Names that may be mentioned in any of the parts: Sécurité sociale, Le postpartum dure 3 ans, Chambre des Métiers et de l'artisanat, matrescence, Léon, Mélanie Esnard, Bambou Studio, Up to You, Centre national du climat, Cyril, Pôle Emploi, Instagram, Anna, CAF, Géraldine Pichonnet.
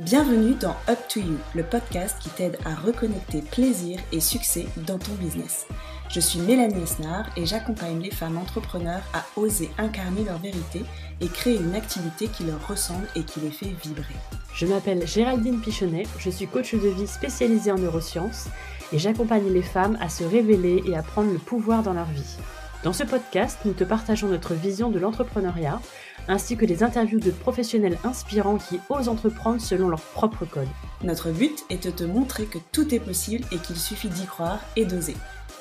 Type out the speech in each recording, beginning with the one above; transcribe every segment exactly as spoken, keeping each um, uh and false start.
Bienvenue dans Up to You, le podcast qui t'aide à reconnecter plaisir et succès dans ton business. Je suis Mélanie Esnard et j'accompagne les femmes entrepreneurs à oser incarner leur vérité et créer une activité qui leur ressemble et qui les fait vibrer. Je m'appelle Géraldine Pichonnet, je suis coach de vie spécialisée en neurosciences et j'accompagne les femmes à se révéler et à prendre le pouvoir dans leur vie. Dans ce podcast, nous te partageons notre vision de l'entrepreneuriat, ainsi que des interviews de professionnels inspirants qui osent entreprendre selon leur propre code. Notre but est de te montrer que tout est possible et qu'il suffit d'y croire et d'oser.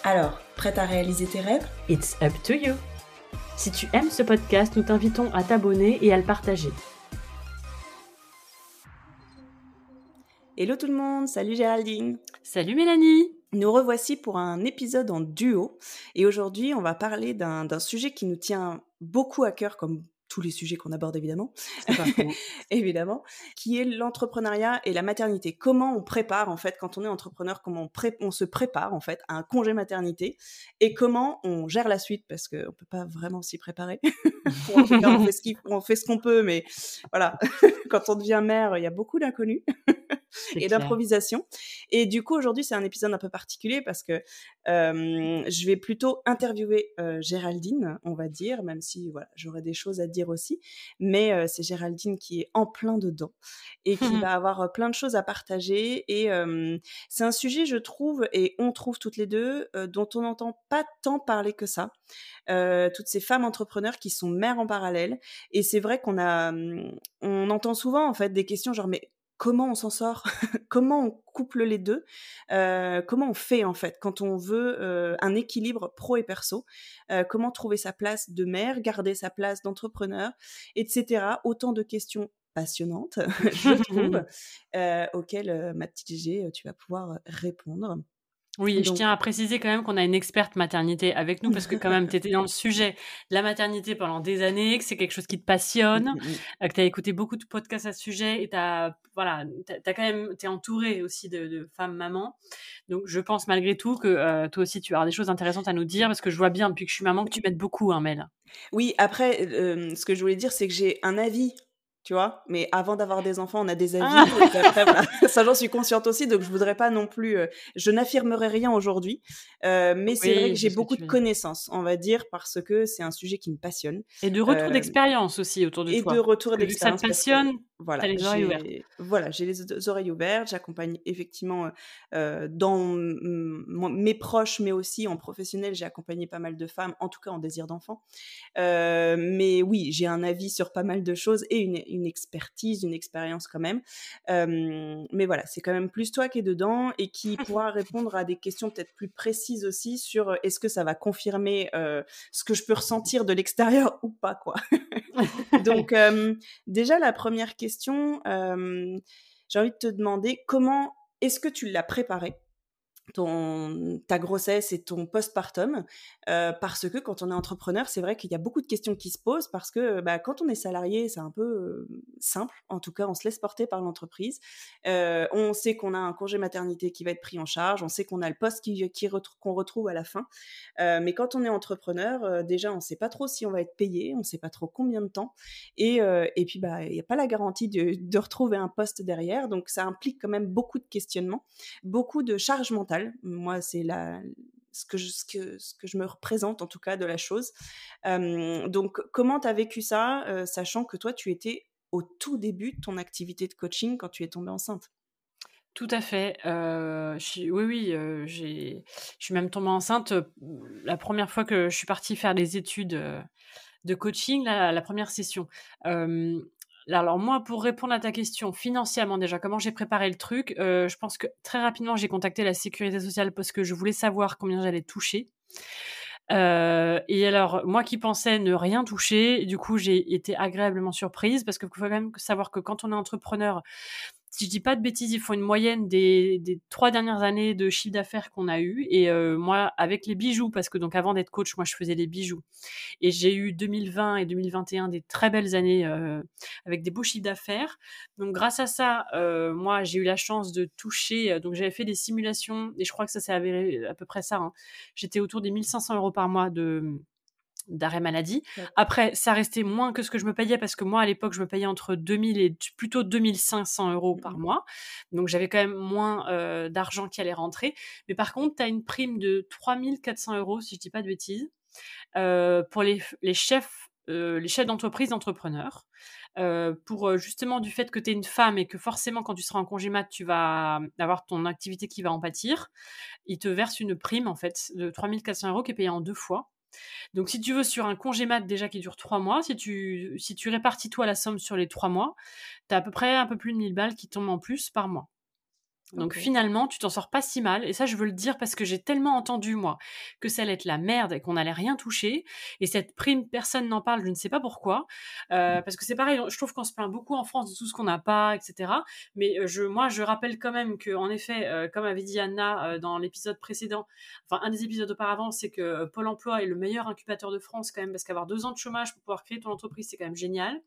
Alors, prête à réaliser tes rêves ? It's up to you ! Si tu aimes ce podcast, nous t'invitons à t'abonner et à le partager. Hello tout le monde, salut Géraldine ! Salut Mélanie ! Nous revoici pour un épisode en duo et aujourd'hui on va parler d'un, d'un sujet qui nous tient beaucoup à cœur, comme tous les sujets qu'on aborde évidemment, évidemment, qui est l'entrepreneuriat et la maternité. Comment on prépare en fait, quand on est entrepreneur, comment on, pré- on se prépare en fait à un congé maternité et comment on gère la suite, parce qu'on ne peut pas vraiment s'y préparer. on, fait, on, fait ce qui, on fait ce qu'on peut, mais voilà, quand on devient mère, il y a beaucoup d'inconnus. C'est et clair. D'improvisation. Et du coup, aujourd'hui, c'est un épisode un peu particulier parce que euh, je vais plutôt interviewer euh, Géraldine, on va dire, même si voilà, j'aurais des choses à dire aussi. Mais euh, c'est Géraldine qui est en plein dedans et qui va avoir euh, plein de choses à partager. Et euh, c'est un sujet, je trouve, et on trouve toutes les deux, euh, dont on n'entend pas tant parler que ça. Euh, toutes ces femmes entrepreneurs qui sont mères en parallèle. Et c'est vrai qu'on a, on entend souvent en fait des questions genre, mais comment on s'en sort, comment on couple les deux, euh, comment on fait en fait quand on veut euh, un équilibre pro et perso, euh, comment trouver sa place de mère, garder sa place d'entrepreneur, et cetera. Autant de questions passionnantes, je trouve, euh, auxquelles euh, ma petite Gégé, tu vas pouvoir répondre. Oui, donc... je tiens à préciser quand même qu'on a une experte maternité avec nous parce que quand même, tu étais dans le sujet de la maternité pendant des années, que c'est quelque chose qui te passionne, que tu as écouté beaucoup de podcasts à ce sujet et tu as, voilà, t'as quand même, t'es entourée aussi de, de femmes mamans. Donc, je pense malgré tout que euh, toi aussi, tu as des choses intéressantes à nous dire parce que je vois bien depuis que je suis maman que tu m'aides beaucoup, hein, Mel. Oui, après, euh, ce que je voulais dire, c'est que j'ai un avis. Tu vois, mais avant d'avoir des enfants, on a des avis. Ah donc après, voilà. Ça, j'en suis consciente aussi, donc je voudrais pas non plus. Euh, je n'affirmerai rien aujourd'hui, euh, mais c'est oui, vrai que j'ai beaucoup que de connaissances, on va dire, parce que c'est un sujet qui me passionne. Et de retour euh, d'expérience aussi autour de et toi. Et de retour d'expérience. Ça te passionne. Voilà, t'as les oreilles j'ai, ouvertes. Voilà, j'ai les oreilles ouvertes. J'accompagne effectivement euh, dans m- m- mes proches, mais aussi en professionnel. J'ai accompagné pas mal de femmes, en tout cas en désir d'enfant. Euh, mais oui, j'ai un avis sur pas mal de choses et une une expertise, une expérience quand même. Euh, mais voilà, c'est quand même plus toi qui es dedans et qui pourra répondre à des questions peut-être plus précises aussi sur est-ce que ça va confirmer euh, ce que je peux ressentir de l'extérieur ou pas, quoi. Donc, euh, déjà, la première question, euh, j'ai envie de te demander comment est-ce que tu l'as préparée, ton, ta grossesse et ton postpartum, euh, parce que quand on est entrepreneur, c'est vrai qu'il y a beaucoup de questions qui se posent, parce que bah, quand on est salarié, c'est un peu euh, simple, en tout cas, on se laisse porter par l'entreprise, euh, on sait qu'on a un congé maternité qui va être pris en charge, on sait qu'on a le poste qui, qui retru- qu'on retrouve à la fin, euh, mais quand on est entrepreneur, euh, déjà, on ne sait pas trop si on va être payé, on ne sait pas trop combien de temps, et, euh, et puis, bah, il n'y a pas la garantie de, de retrouver un poste derrière, donc ça implique quand même beaucoup de questionnements, beaucoup de charges mentales. Moi, c'est la, ce, que je, ce, que, ce que je me représente, en tout cas, de la chose. Euh, donc, comment tu as vécu ça, euh, sachant que toi, tu étais au tout début de ton activité de coaching quand tu es tombée enceinte ? Tout à fait. Euh, je, oui, oui, euh, j'ai, je suis même tombée enceinte. Euh, la première fois que je suis partie faire des études euh, de coaching, la, la première session. Euh, Alors moi, pour répondre à ta question, financièrement déjà, comment j'ai préparé le truc, euh, je pense que très rapidement, j'ai contacté la Sécurité sociale parce que je voulais savoir combien j'allais toucher. Euh, et alors, moi qui pensais ne rien toucher, du coup, j'ai été agréablement surprise parce qu'il faut quand même savoir que quand on est entrepreneur, si je dis pas de bêtises, ils font une moyenne des, des trois dernières années de chiffre d'affaires qu'on a eu. Et euh, moi, avec les bijoux, parce que donc avant d'être coach, moi, je faisais les bijoux. Et j'ai eu deux mille vingt et deux mille vingt et un des très belles années euh, avec des beaux chiffres d'affaires. Donc, grâce à ça, euh, moi, j'ai eu la chance de toucher. Donc, j'avais fait des simulations et je crois que ça s'est avéré à peu près ça. Hein. J'étais autour des mille cinq cents euros par mois de... d'arrêt maladie. Ouais. Après, ça restait moins que ce que je me payais, parce que moi, à l'époque, je me payais entre deux mille et plutôt deux mille cinq cents euros par mois. Donc, j'avais quand même moins euh, d'argent qui allait rentrer. Mais par contre, tu as une prime de trois mille quatre cents euros, si je ne dis pas de bêtises, euh, pour les, les chefs Euh, les chefs d'entreprise, entrepreneurs, euh, pour euh, justement du fait que tu es une femme et que forcément quand tu seras en congé mat, tu vas avoir ton activité qui va en pâtir. Ils te versent une prime en fait de trois mille quatre cents euros qui est payée en deux fois. Donc si tu veux, sur un congé mat déjà qui dure trois mois, si tu, si tu répartis toi la somme sur les trois mois, tu as à peu près un peu plus de mille balles qui tombent en plus par mois. Donc okay. Finalement, tu t'en sors pas si mal. Et ça, je veux le dire parce que j'ai tellement entendu, moi, que ça allait être la merde et qu'on n'allait rien toucher. Et cette prime, personne n'en parle, je ne sais pas pourquoi. Euh, parce que c'est pareil, je trouve qu'on se plaint beaucoup en France de tout ce qu'on n'a pas, et cetera. Mais je, moi, je rappelle quand même qu'en effet, euh, comme avait dit Anna euh, dans l'épisode précédent, enfin, un des épisodes auparavant, c'est que Pôle Emploi est le meilleur incubateur de France quand même, parce qu'avoir deux ans de chômage pour pouvoir créer ton entreprise, c'est quand même génial.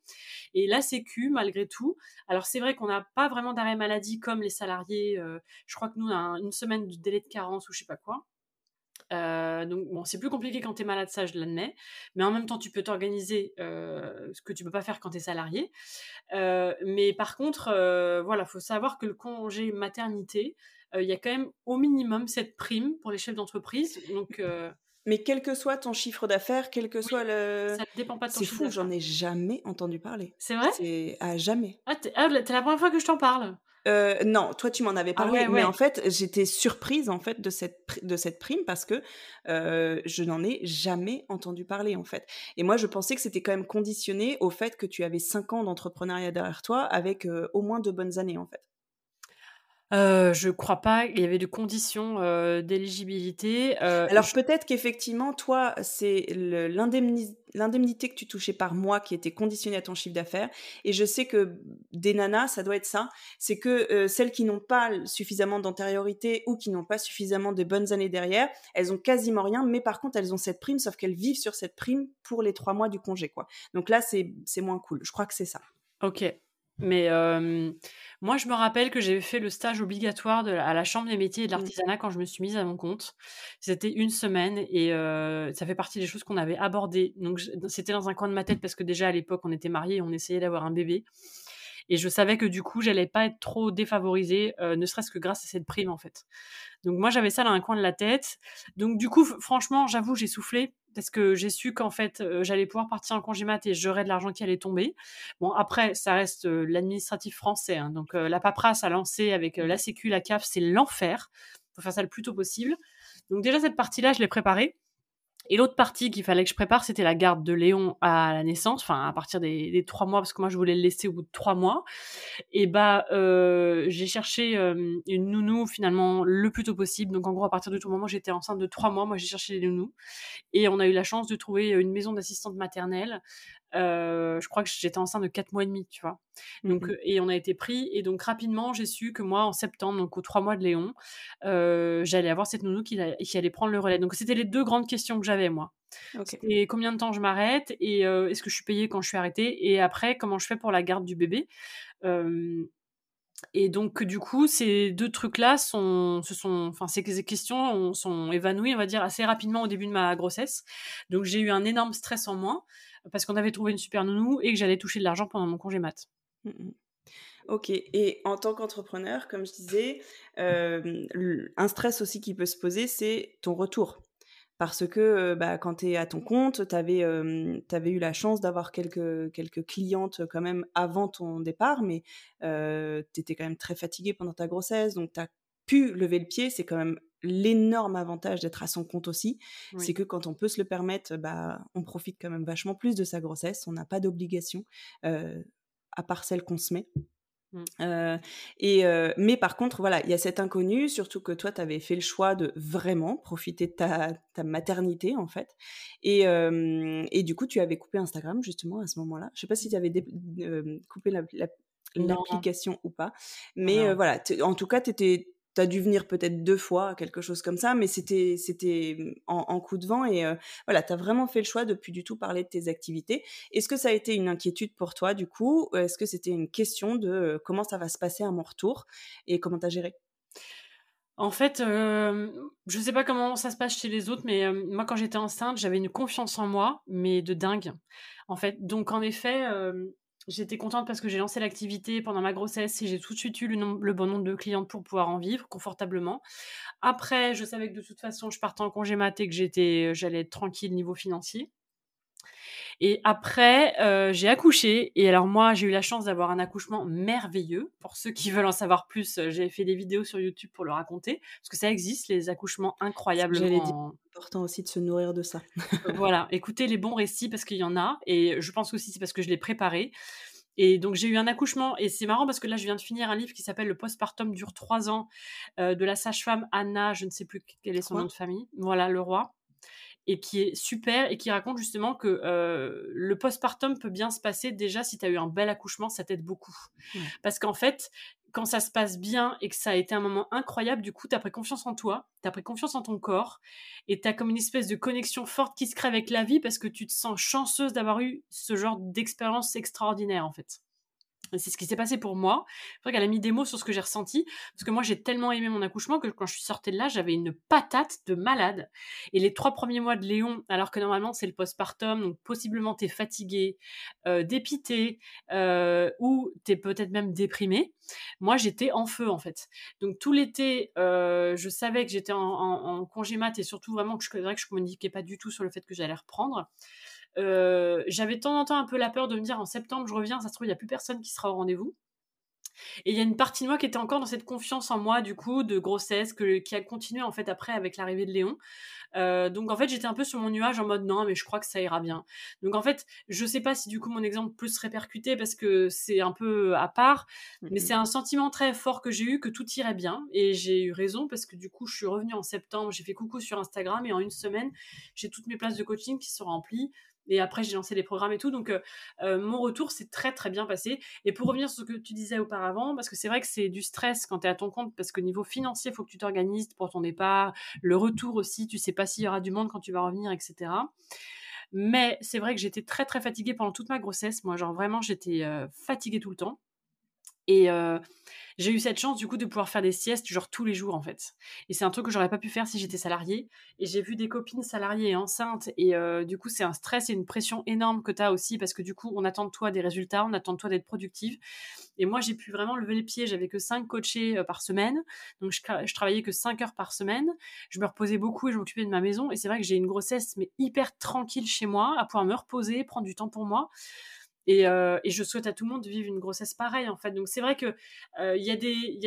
Et la Sécu, malgré tout, alors c'est vrai qu'on n'a pas vraiment d'arrêt maladie comme les salariés. Euh, je crois que nous on a un, une semaine de délai de carence ou je sais pas quoi, euh, donc bon, c'est plus compliqué quand t'es malade, ça je l'admets, mais en même temps tu peux t'organiser, euh, ce que tu peux pas faire quand t'es salarié, euh, mais par contre euh, voilà, faut savoir que le congé maternité, il euh, y a quand même au minimum cette prime pour les chefs d'entreprise, donc euh... mais quel que soit ton chiffre d'affaires, quel que oui, soit le... Ça ne dépend pas de ton chiffre d'affaires. C'est fou, j'en ai jamais entendu parler. C'est vrai ? C'est à jamais. Ah, t'es... ah, t'es la première fois que je t'en parle. Euh, non, toi, tu m'en avais parlé. Ah, ouais, ouais. Mais en fait, j'étais surprise en fait, de, cette pr... de cette prime parce que euh, je n'en ai jamais entendu parler, en fait. Et moi, je pensais que c'était quand même conditionné au fait que tu avais cinq ans d'entrepreneuriat derrière toi avec euh, au moins deux bonnes années, en fait. Euh, je crois pas, il y avait des conditions euh, d'éligibilité. Euh, Alors je... peut-être qu'effectivement, toi, c'est le, l'indemni... l'indemnité que tu touchais par mois qui était conditionnée à ton chiffre d'affaires. Et je sais que des nanas, ça doit être ça, c'est que euh, celles qui n'ont pas suffisamment d'antériorité ou qui n'ont pas suffisamment de bonnes années derrière, elles ont quasiment rien, mais par contre, elles ont cette prime, sauf qu'elles vivent sur cette prime pour les trois mois du congé, quoi. Donc là, c'est, c'est moins cool. Je crois que c'est ça. Ok. Mais euh, moi, je me rappelle que j'ai fait le stage obligatoire de, à la Chambre des Métiers et de l'artisanat quand je me suis mise à mon compte. C'était une semaine et euh, ça fait partie des choses qu'on avait abordées. Donc, je, c'était dans un coin de ma tête parce que déjà, à l'époque, on était mariés et on essayait d'avoir un bébé. Et je savais que du coup, j'allais pas être trop défavorisée, euh, ne serait-ce que grâce à cette prime, en fait. Donc, moi, j'avais ça dans un coin de la tête. Donc, du coup, f- franchement, j'avoue, j'ai soufflé parce que j'ai su qu'en fait, euh, j'allais pouvoir partir en congé mat et j'aurais de l'argent qui allait tomber. Bon, après, ça reste euh, l'administratif français, hein, donc euh, la paperasse à lancer avec euh, la Sécu, la C A F, c'est l'enfer. Il faut faire ça le plus tôt possible. Donc, déjà, cette partie-là, je l'ai préparée. Et l'autre partie qu'il fallait que je prépare, c'était la garde de Léon à la naissance, enfin à partir des, des trois mois, parce que moi je voulais le laisser au bout de trois mois. Et bah euh, j'ai cherché euh, une nounou finalement le plus tôt possible. Donc en gros à partir du moment où j'étais enceinte de trois mois, moi j'ai cherché des nounous. Et on a eu la chance de trouver une maison d'assistante maternelle. Euh, je crois que j'étais enceinte de quatre mois et demi, tu vois. Donc mm-hmm. et on a été pris. Et donc rapidement j'ai su que moi en septembre, donc aux trois mois de Léon, euh, j'allais avoir cette nounou qui, qui allait prendre le relais. Donc c'était les deux grandes questions que j'avais. Moi. Okay. Et combien de temps je m'arrête et euh, est-ce que je suis payée quand je suis arrêtée et après comment je fais pour la garde du bébé euh, et donc du coup ces deux trucs là sont, se sont, enfin ces questions ont, sont évanouies on va dire assez rapidement au début de ma grossesse, donc j'ai eu un énorme stress en moins parce qu'on avait trouvé une super nounou et que j'allais toucher de l'argent pendant mon congé mat. Mm-hmm. Ok, et en tant qu'entrepreneur, comme je disais, euh, un stress aussi qui peut se poser, c'est ton retour. Parce que bah, quand tu es à ton compte, tu avais euh, eu la chance d'avoir quelques, quelques clientes quand même avant ton départ, mais euh, tu étais quand même très fatiguée pendant ta grossesse, donc tu as pu lever le pied. C'est quand même l'énorme avantage d'être à son compte aussi. Oui. C'est que quand on peut se le permettre, bah, on profite quand même vachement plus de sa grossesse. On n'a pas d'obligation, euh, à part celle qu'on se met. Euh, et euh, mais par contre voilà, il y a cet inconnu, surtout que toi t'avais fait le choix de vraiment profiter de ta, ta maternité en fait, et, euh, et du coup tu avais coupé Instagram justement à ce moment-là. Je sais pas si tu avais dé- euh, coupé la, la, l'application ou pas, mais euh, voilà, t- en tout cas t'étais t'as dû venir peut-être deux fois, quelque chose comme ça, mais c'était, c'était en, en coup de vent. Et euh, voilà, t'as vraiment fait le choix de plus du tout parler de tes activités. Est-ce que ça a été une inquiétude pour toi, du coup ? Est-ce que c'était une question de euh, comment ça va se passer à mon retour ? Et comment t'as géré ? En fait, euh, je sais pas comment ça se passe chez les autres, mais euh, moi, quand j'étais enceinte, j'avais une confiance en moi, mais de dingue. En fait, donc en effet, euh, j'étais contente parce que j'ai lancé l'activité pendant ma grossesse et j'ai tout de suite eu le, nom- le bon nombre de clientes pour pouvoir en vivre confortablement. Après, je savais que de toute façon, je partais en congé mat et que j'étais, j'allais être tranquille niveau financier. Et après, euh, j'ai accouché. Et alors moi, j'ai eu la chance d'avoir un accouchement merveilleux. Pour ceux qui veulent en savoir plus, j'ai fait des vidéos sur YouTube pour le raconter. Parce que ça existe, les accouchements incroyablement... J'allais dire, c'est important aussi de se nourrir de ça. Voilà, écoutez les bons récits parce qu'il y en a. Et je pense aussi, c'est parce que je l'ai préparé. Et donc, j'ai eu un accouchement, et c'est marrant parce que là, je viens de finir un livre qui s'appelle « Le postpartum dure trois ans euh, » de la sage-femme Anna, je ne sais plus quel est son nom de famille. Voilà, le roi. Et qui est super, et qui raconte justement que euh, le postpartum peut bien se passer. Déjà, si tu as eu un bel accouchement, ça t'aide beaucoup. Mmh. Parce qu'en fait, quand ça se passe bien et que ça a été un moment incroyable, du coup, tu as pris confiance en toi, tu as pris confiance en ton corps, et tu as comme une espèce de connexion forte qui se crée avec la vie parce que tu te sens chanceuse d'avoir eu ce genre d'expérience extraordinaire, en fait. Et c'est ce qui s'est passé pour moi. C'est vrai qu'elle a mis des mots sur ce que j'ai ressenti, parce que moi j'ai tellement aimé mon accouchement que quand je suis sortie de là, j'avais une patate de malade. Et les trois premiers mois de Léon, alors que normalement c'est le postpartum, donc possiblement t'es fatiguée, euh, dépitée, euh, ou t'es peut-être même déprimée. Moi j'étais en feu en fait. Donc tout l'été, euh, je savais que j'étais en, en, en congé mat et surtout vraiment que je, vrai que je communiquais pas du tout sur le fait que j'allais reprendre. Euh, j'avais de temps en temps un peu la peur de me dire en septembre je reviens, ça se trouve il n'y a plus personne qui sera au rendez-vous, et il y a une partie de moi qui était encore dans cette confiance en moi du coup de grossesse que, qui a continué en fait après avec l'arrivée de Léon, euh, donc en fait j'étais un peu sur mon nuage en mode non mais je crois que ça ira bien, donc en fait je sais pas si du coup mon exemple peut se répercuter parce que c'est un peu à part, mmh. mais c'est un sentiment très fort que j'ai eu que tout irait bien, et j'ai eu raison parce que du coup je suis revenue en septembre, j'ai fait coucou sur Instagram et en une semaine j'ai toutes mes places de coaching qui sont remplies. Et après, j'ai lancé les programmes et tout. Donc, euh, mon retour s'est très, très bien passé. Et pour revenir sur ce que tu disais auparavant, parce que c'est vrai que c'est du stress quand tu es à ton compte, parce qu'au niveau financier, il faut que tu t'organises pour ton départ. Le retour aussi, tu ne sais pas s'il y aura du monde quand tu vas revenir, et cetera. Mais c'est vrai que j'étais très, très fatiguée pendant toute ma grossesse. Moi, genre vraiment, j'étais euh, fatiguée tout le temps. Et euh, j'ai eu cette chance, du coup, de pouvoir faire des siestes, genre tous les jours, en fait. Et c'est un truc que j'aurais pas pu faire si j'étais salariée. Et j'ai vu des copines salariées et enceintes. Et euh, du coup, c'est un stress et une pression énorme que t'as aussi, parce que du coup, on attend de toi des résultats, on attend de toi d'être productive. Et moi, j'ai pu vraiment lever les pieds. J'avais que cinq coachés euh, par semaine. Donc, je, je travaillais que cinq heures par semaine. Je me reposais beaucoup et je m'occupais de ma maison. Et c'est vrai que j'ai une grossesse, mais hyper tranquille chez moi, à pouvoir me reposer, prendre du temps pour moi. Et, euh, et je souhaite à tout le monde de vivre une grossesse pareille, en fait. Donc, c'est vrai qu'il euh, y, y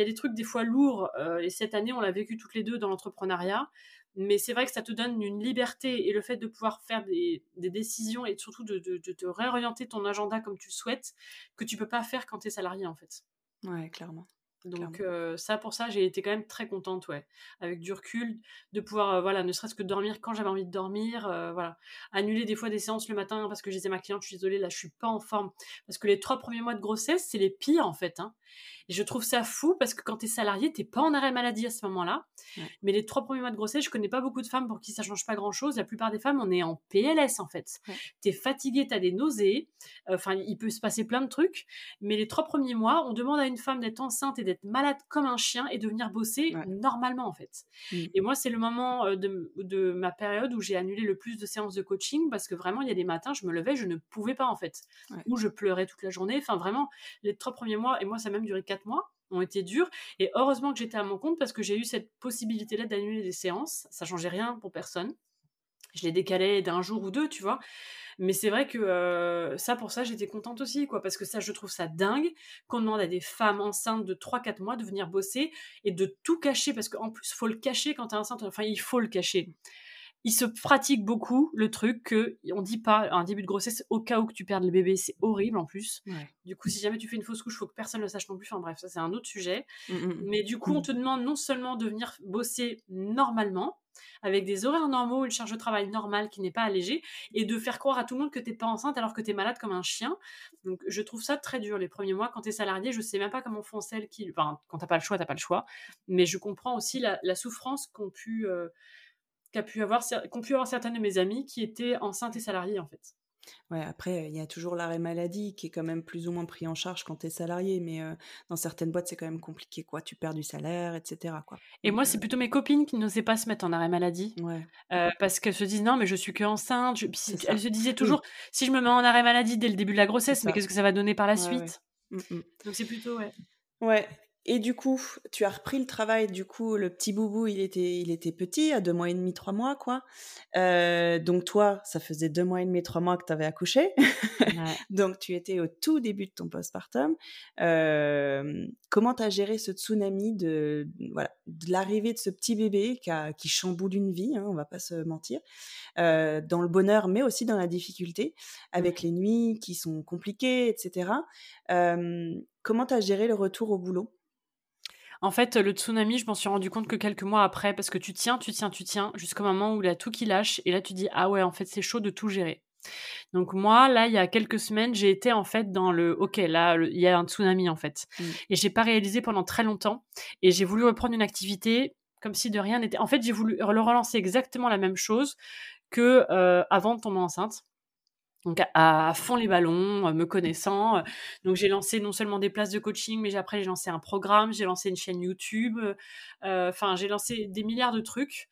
a des trucs des fois lourds. Euh, et cette année, on l'a vécu toutes les deux dans l'entrepreneuriat. Mais c'est vrai que ça te donne une liberté. Et le fait de pouvoir faire des, des décisions et surtout de, de, de, de réorienter ton agenda comme tu le souhaites, que tu ne peux pas faire quand tu es salarié, en fait. Ouais, clairement. Donc, euh, ça, pour ça, j'ai été quand même très contente, ouais. Avec du recul, de pouvoir, euh, voilà, ne serait-ce que dormir quand j'avais envie de dormir, euh, voilà. Annuler des fois des séances le matin, hein, parce que je disais à ma cliente, je suis isolée, là, je suis pas en forme. Parce que les trois premiers mois de grossesse, c'est les pires, en fait, hein. Et je trouve ça fou, parce que quand t'es salarié, t'es pas en arrêt maladie à ce moment-là. Ouais. Mais les trois premiers mois de grossesse, je connais pas beaucoup de femmes pour qui ça change pas grand-chose. La plupart des femmes, on est en P L S, en fait. Ouais. T'es fatiguée, t'as des nausées. Enfin, euh, il peut se passer plein de trucs. Mais les trois premiers mois, on demande à une femme d'être enceinte et d'être d'être malade comme un chien et de venir bosser ouais. normalement en fait. Mmh. Et moi, c'est le moment de, de ma période où j'ai annulé le plus de séances de coaching parce que vraiment, il y a des matins, je me levais, je ne pouvais pas en fait. Ouais. Ou je pleurais toute la journée. Enfin, vraiment, les trois premiers mois, et moi, ça a même duré quatre mois, ont été durs. Et heureusement que j'étais à mon compte parce que j'ai eu cette possibilité-là d'annuler des séances. Ça changeait rien pour personne. Je les décalais d'un jour ou deux, tu vois. Mais c'est vrai que euh, ça, pour ça, j'étais contente aussi, quoi. Parce que ça, je trouve ça dingue qu'on demande à des femmes enceintes de trois quatre mois de venir bosser et de tout cacher. Parce qu'en plus, il faut le cacher quand t'es enceinte. Enfin, il faut le cacher. Il se pratique beaucoup le truc qu'on ne dit pas à un début de grossesse au cas où que tu perdes le bébé. C'est horrible en plus. Ouais. Du coup, si jamais tu fais une fausse couche, il faut que personne ne le sache non plus. Enfin bref, ça, c'est un autre sujet. Mm-hmm. Mais du coup, on te demande non seulement de venir bosser normalement, avec des horaires normaux, une charge de travail normale qui n'est pas allégée, et de faire croire à tout le monde que t'es pas enceinte alors que t'es malade comme un chien. Donc je trouve ça très dur les premiers mois quand t'es salarié. Je sais même pas comment font celles qui, enfin quand t'as pas le choix, t'as pas le choix, mais je comprends aussi la, la souffrance qu'ont pu, euh, qu'a pu avoir, qu'ont pu avoir certaines de mes amies qui étaient enceintes et salariées en fait. Ouais, après, il y a toujours l'arrêt maladie qui est quand même plus ou moins pris en charge quand tu es salarié, mais euh, dans certaines boîtes, c'est quand même compliqué, quoi. Tu perds du salaire, et cetera, quoi. Et moi, c'est plutôt mes copines qui n'osaient pas se mettre en arrêt maladie, ouais. euh, parce qu'elles se disent non, mais je suis que enceinte. Je... Elles se disaient toujours oui. si je me mets en arrêt maladie dès le début de la grossesse, mais qu'est-ce que ça va donner par la ouais, suite ouais. Mm-hmm. Donc c'est plutôt ouais. Ouais. Et du coup, tu as repris le travail. Du coup, le petit boubou, il était, il était petit, à deux mois et demi, trois mois, quoi. Euh, donc toi, ça faisait deux mois et demi, trois mois que tu avais accouché. Ouais. Donc tu étais au tout début de ton postpartum. Euh, comment tu as géré ce tsunami de, voilà, de l'arrivée de ce petit bébé qui, a, qui chamboule une vie, hein, on va pas se mentir, euh, dans le bonheur, mais aussi dans la difficulté, avec ouais. les nuits qui sont compliquées, et cetera. Euh, comment tu as géré le retour au boulot ? En fait, le tsunami, je m'en suis rendu compte que quelques mois après, parce que tu tiens, tu tiens, tu tiens, jusqu'au moment où il y a tout qui lâche, et là tu dis « Ah ouais, en fait, c'est chaud de tout gérer ». Donc moi, là, il y a quelques semaines, j'ai été en fait dans le « Ok, là, il y a un tsunami en fait mm. ». Et j'ai pas réalisé pendant très longtemps, et j'ai voulu reprendre une activité comme si de rien n'était... En fait, j'ai voulu le relancer exactement la même chose que euh, avant de tomber enceinte. Donc à, à fond les ballons, me connaissant. Donc j'ai lancé non seulement des places de coaching, mais après j'ai lancé un programme, j'ai lancé une chaîne YouTube. Enfin, euh, j'ai lancé des milliards de trucs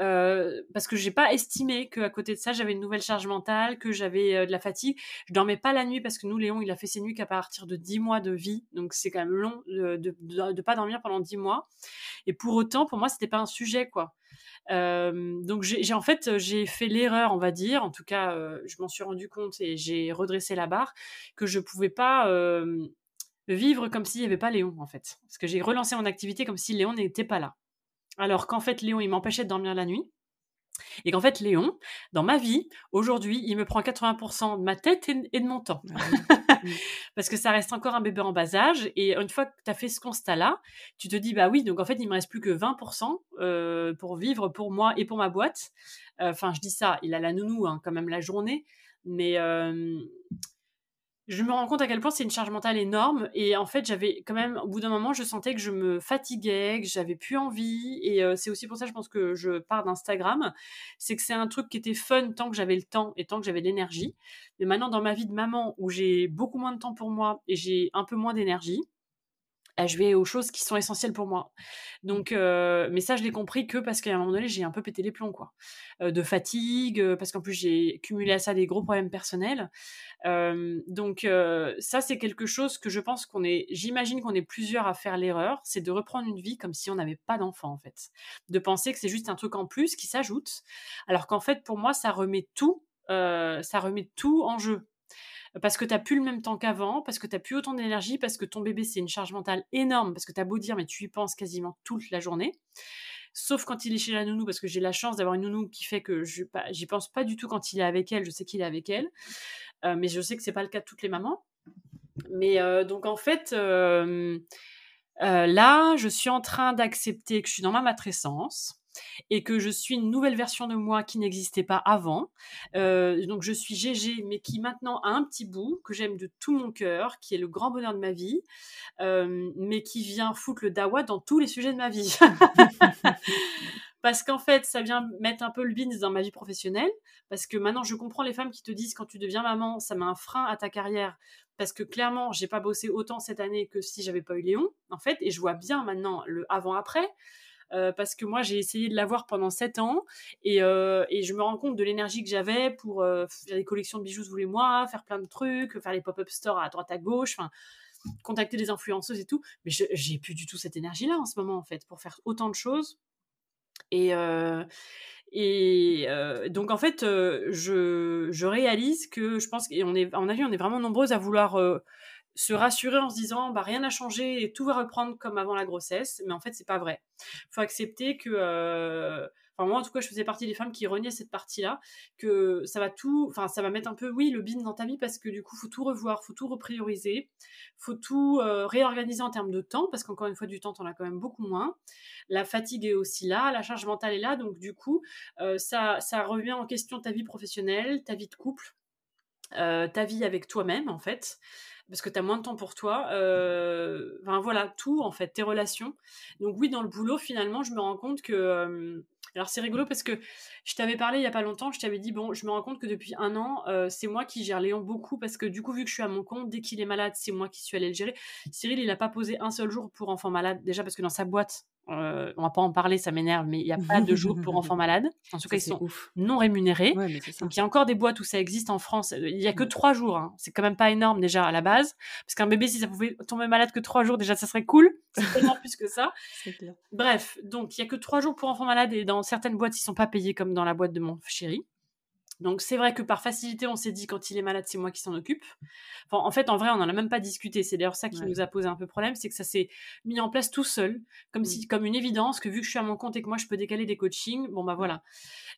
euh, parce que j'ai pas estimé qu'à côté de ça j'avais une nouvelle charge mentale, que j'avais euh, de la fatigue. Je dormais pas la nuit parce que nous, Léon, il a fait ses nuits qu'à partir de dix mois de vie, donc c'est quand même long de de, de, de pas dormir pendant dix mois. Et pour autant, pour moi, c'était pas un sujet, quoi. Euh, donc j'ai, j'ai en fait j'ai fait l'erreur, on va dire, en tout cas euh, je m'en suis rendu compte et j'ai redressé la barre, que je pouvais pas euh, vivre comme s'il n'y avait pas Léon, en fait, parce que j'ai relancé mon activité comme si Léon n'était pas là, alors qu'en fait Léon, il m'empêchait de dormir la nuit, et qu'en fait Léon, dans ma vie aujourd'hui, il me prend quatre-vingts pour cent de ma tête et, et de mon temps. Parce que ça reste encore un bébé en bas âge, et une fois que tu as fait ce constat-là, tu te dis bah oui, donc en fait il me reste plus que vingt pour cent euh, pour vivre pour moi et pour ma boîte. Enfin, euh, je dis ça, il a la nounou hein, quand même la journée, mais euh, je me rends compte à quel point c'est une charge mentale énorme. Et en fait, j'avais quand même, au bout d'un moment, je sentais que je me fatiguais, que j'avais plus envie, et euh, c'est aussi pour ça, je pense, que je pars d'Instagram. C'est que c'est un truc qui était fun tant que j'avais le temps et tant que j'avais l'énergie. Mais maintenant, dans ma vie de maman, où j'ai beaucoup moins de temps pour moi et j'ai un peu moins d'énergie, je vais aux choses qui sont essentielles pour moi. Donc, euh, mais ça, je l'ai compris que parce qu'à un moment donné, j'ai un peu pété les plombs, quoi, euh, de fatigue, parce qu'en plus, j'ai cumulé à ça des gros problèmes personnels. Euh, donc, euh, ça, c'est quelque chose que je pense qu'on est... J'imagine qu'on est plusieurs à faire l'erreur, c'est de reprendre une vie comme si on n'avait pas d'enfant, en fait. De penser que c'est juste un truc en plus qui s'ajoute, alors qu'en fait, pour moi, ça remet tout, euh, ça remet tout en jeu. Parce que t'as plus le même temps qu'avant, parce que t'as plus autant d'énergie, parce que ton bébé, c'est une charge mentale énorme, parce que t'as beau dire, mais tu y penses quasiment toute la journée, sauf quand il est chez la nounou, parce que j'ai la chance d'avoir une nounou qui fait que je, bah, j'y pense pas du tout quand il est avec elle, je sais qu'il est avec elle, euh, mais je sais que c'est pas le cas de toutes les mamans. Mais euh, donc en fait, euh, euh, là, je suis en train d'accepter que je suis dans ma matrescence, et que je suis une nouvelle version de moi qui n'existait pas avant. Euh, donc je suis Gégé, mais qui maintenant a un petit bout, que j'aime de tout mon cœur, qui est le grand bonheur de ma vie, euh, mais qui vient foutre le dawa dans tous les sujets de ma vie. Parce qu'en fait, ça vient mettre un peu le bins dans ma vie professionnelle, parce que maintenant, je comprends les femmes qui te disent, quand tu deviens maman, ça met un frein à ta carrière, parce que clairement, j'ai pas bossé autant cette année que si j'avais pas eu Léon, en fait, et je vois bien maintenant le avant-après. Euh, parce que moi j'ai essayé de l'avoir pendant sept ans et, euh, et je me rends compte de l'énergie que j'avais pour euh, faire des collections de bijoux tous les mois, faire plein de trucs, faire les pop-up stores à droite à gauche, contacter des influenceuses et tout, mais je, j'ai plus du tout cette énergie là en ce moment en fait pour faire autant de choses. Et, euh, et euh, donc en fait euh, je, je réalise que je pense qu'on est, à mon avis, on est vraiment nombreuses à vouloir euh, se rassurer en se disant bah rien n'a changé et tout va reprendre comme avant la grossesse, mais en fait c'est pas vrai. Faut accepter que euh... enfin moi en tout cas je faisais partie des femmes qui reniaient cette partie là, que ça va tout, enfin ça va mettre un peu oui le bin dans ta vie, parce que du coup faut tout revoir, faut tout reprioriser, faut tout euh, réorganiser en termes de temps, parce qu'encore une fois du temps t'en as quand même beaucoup moins, la fatigue est aussi là, la charge mentale est là, donc du coup euh, ça ça revient en question ta vie professionnelle, ta vie de couple, euh, ta vie avec toi-même en fait. parce que tu as moins de temps pour toi. Euh, enfin, voilà, tout, en fait, tes relations. Donc oui, dans le boulot, finalement, je me rends compte que... Euh, alors, c'est rigolo parce que je t'avais parlé il n'y a pas longtemps, je t'avais dit, bon, je me rends compte que depuis un an, euh, c'est moi qui gère Léon beaucoup parce que du coup, vu que je suis à mon compte, dès qu'il est malade, c'est moi qui suis allée le gérer. Cyril, il n'a pas posé un seul jour pour enfant malade, déjà parce que dans sa boîte, euh, on ne va pas en parler, ça m'énerve, mais il n'y a pas de jour pour enfant malade. En tout cas, ça, ils sont ouf. Non rémunérés. Ouais, donc, il y a encore des boîtes où ça existe en France. Il n'y a que trois jours. Hein. C'est quand même pas énorme déjà à la base. Parce qu'un bébé, si ça pouvait tomber malade que trois jours, déjà, ça serait cool. C'est tellement plus que ça. C'est clair. Bref, donc, il n'y a que trois jours pour enfant malade et dans certaines boîtes, ils ne sont pas payés comme dans la boîte de mon chéri. Donc, c'est vrai que par facilité, on s'est dit, quand il est malade, c'est moi qui s'en occupe. Enfin, en fait, en vrai, on n'en a même pas discuté. C'est d'ailleurs ça qui ouais. nous a posé un peu problème, c'est que ça s'est mis en place tout seul, comme, mmh. si, comme une évidence, que vu que je suis à mon compte et que moi, je peux décaler des coachings, bon, bah voilà.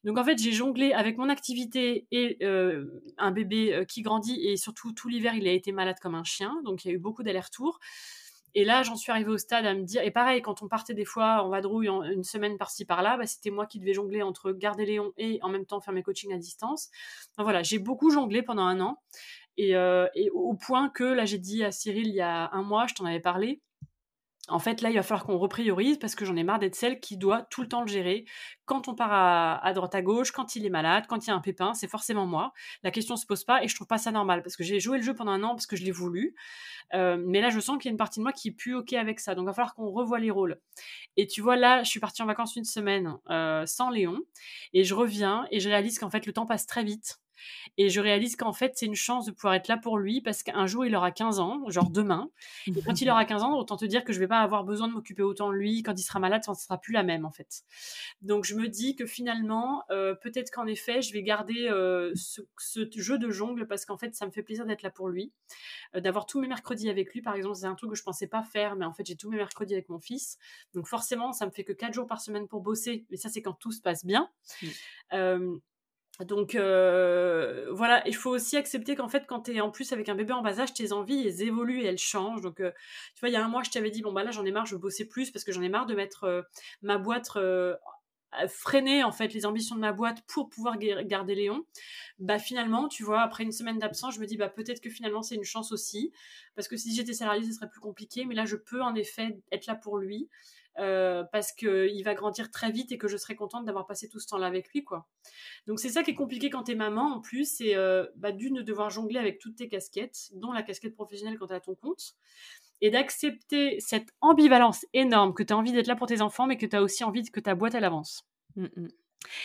Donc, en fait, j'ai jonglé avec mon activité et euh, un bébé euh, qui grandit. Et surtout, tout l'hiver, il a été malade comme un chien. Donc, il y a eu beaucoup d'allers-retours. Et là, j'en suis arrivée au stade à me dire... Et pareil, quand on partait des fois en vadrouille en, une semaine par-ci, par-là, bah, c'était moi qui devais jongler entre garder Léon et en même temps faire mes coachings à distance. Donc voilà, j'ai beaucoup jonglé pendant un an. Et, euh, et au point que, là, j'ai dit à Cyril, il y a un mois, je t'en avais parlé, en fait, là, il va falloir qu'on repriorise parce que j'en ai marre d'être celle qui doit tout le temps le gérer. Quand on part à, à droite à gauche, quand il est malade, quand il y a un pépin, c'est forcément moi. La question ne se pose pas et je trouve pas ça normal parce que j'ai joué le jeu pendant un an parce que je l'ai voulu. Euh, mais là, je sens qu'il y a une partie de moi qui est plus OK avec ça. Donc, il va falloir qu'on revoie les rôles. Et tu vois, là, je suis partie en vacances une semaine euh, sans Léon et je reviens et je réalise qu'en fait, le temps passe très vite. Et je réalise qu'en fait, c'est une chance de pouvoir être là pour lui parce qu'un jour, il aura quinze ans, genre demain. Et quand il aura quinze ans, autant te dire que je ne vais pas avoir besoin de m'occuper autant de lui. Quand il sera malade, ça ne sera plus la même, en fait. Donc, je me dis que finalement, euh, peut-être qu'en effet, je vais garder euh, ce, ce jeu de jongle parce qu'en fait, ça me fait plaisir d'être là pour lui. Euh, d'avoir tous mes mercredis avec lui, par exemple, c'est un truc que je ne pensais pas faire, mais en fait, j'ai tous mes mercredis avec mon fils. Donc, forcément, ça ne me fait que quatre jours par semaine pour bosser. Mais ça, c'est quand tout se passe bien. Mmh. Euh, Donc, euh, voilà, il faut aussi accepter qu'en fait, quand t'es en plus avec un bébé en bas âge, tes envies, elles évoluent et elles changent. Donc, euh, tu vois, il y a un mois, je t'avais dit, bon, bah là, j'en ai marre, je veux bosser plus parce que j'en ai marre de mettre euh, ma boîte... Euh, freiner en fait les ambitions de ma boîte pour pouvoir garder Léon. Bah finalement, tu vois, après une semaine d'absence, je me dis bah peut-être que finalement c'est une chance aussi parce que si j'étais salariée ce serait plus compliqué, mais là je peux en effet être là pour lui euh, parce qu'il va grandir très vite et que je serais contente d'avoir passé tout ce temps là avec lui, quoi. Donc c'est ça qui est compliqué quand t'es maman en plus, c'est euh, bah, d'une de devoir jongler avec toutes tes casquettes, dont la casquette professionnelle quand t'es à ton compte, et d'accepter cette ambivalence énorme que tu as envie d'être là pour tes enfants, mais que tu as aussi envie que ta boîte, elle avance. Mm-mm.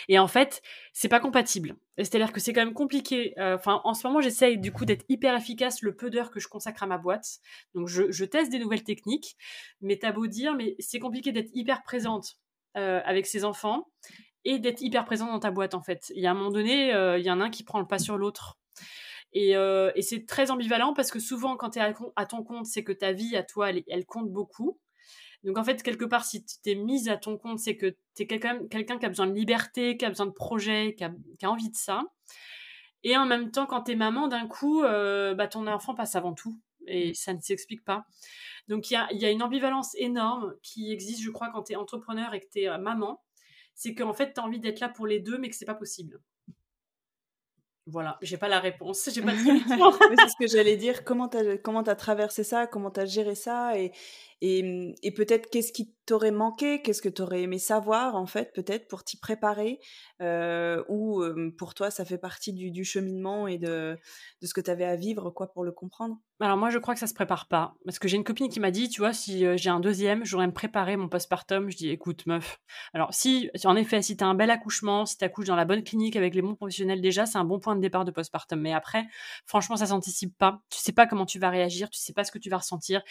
Et en fait, c'est pas compatible. C'est-à-dire que c'est quand même compliqué. Enfin, euh, en ce moment, j'essaye du coup d'être hyper efficace le peu d'heures que je consacre à ma boîte. Donc, je, je teste des nouvelles techniques, mais t'as beau dire, mais c'est compliqué d'être hyper présente euh, avec ses enfants et d'être hyper présente dans ta boîte, en fait. Il y a un moment donné, il euh, y en a un qui prend le pas sur l'autre. Et, euh, et c'est très ambivalent parce que souvent, quand tu es à, à ton compte, c'est que ta vie à toi, elle, elle compte beaucoup. Donc, en fait, quelque part, si tu t'es mise à ton compte, c'est que tu es quelqu'un, quelqu'un qui a besoin de liberté, qui a besoin de projet, qui a, qui a envie de ça. Et en même temps, quand tu es maman, d'un coup, euh, bah, ton enfant passe avant tout. Et ça ne s'explique pas. Donc, il y a, y a une ambivalence énorme qui existe, je crois, quand tu es entrepreneur et que tu es euh, maman. C'est qu'en fait, tu as envie d'être là pour les deux, mais que c'est pas possible. Voilà, j'ai pas la réponse, j'ai pas de réponse. C'est ce que j'allais dire, comment t'as, comment t'as traversé ça, comment t'as géré ça, et, et, et peut-être qu'est-ce qui t'aurait manqué, qu'est-ce que t'aurais aimé savoir en fait, peut-être pour t'y préparer, euh, ou euh, pour toi ça fait partie du, du cheminement et de, de ce que t'avais à vivre, quoi, pour le comprendre. Alors moi je crois que ça se prépare pas, parce que j'ai une copine qui m'a dit, tu vois, si euh, j'ai un deuxième, j'aurais me préparer mon postpartum. Je dis écoute meuf, alors si, en effet, si t'as un bel accouchement, si t'accouches dans la bonne clinique avec les bons professionnels, déjà c'est un bon point de départ de postpartum, mais après franchement ça s'anticipe pas, tu sais pas comment tu vas réagir, tu sais pas ce que tu vas ressentir,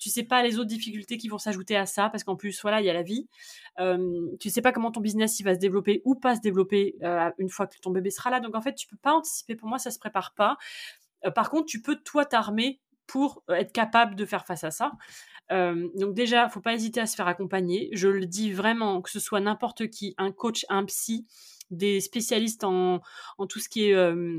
tu sais pas les autres difficultés qui vont s'ajouter à ça, parce qu'en plus voilà il y a la vie, euh, tu sais pas comment ton business il va se développer ou pas se développer euh, une fois que ton bébé sera là, donc en fait tu peux pas anticiper, pour moi ça se prépare pas. Euh, par contre tu peux toi t'armer pour être capable de faire face à ça. Euh, donc déjà, faut pas hésiter à se faire accompagner, je le dis vraiment, que ce soit n'importe qui, un coach, un psy, des spécialistes en, en tout ce qui est euh,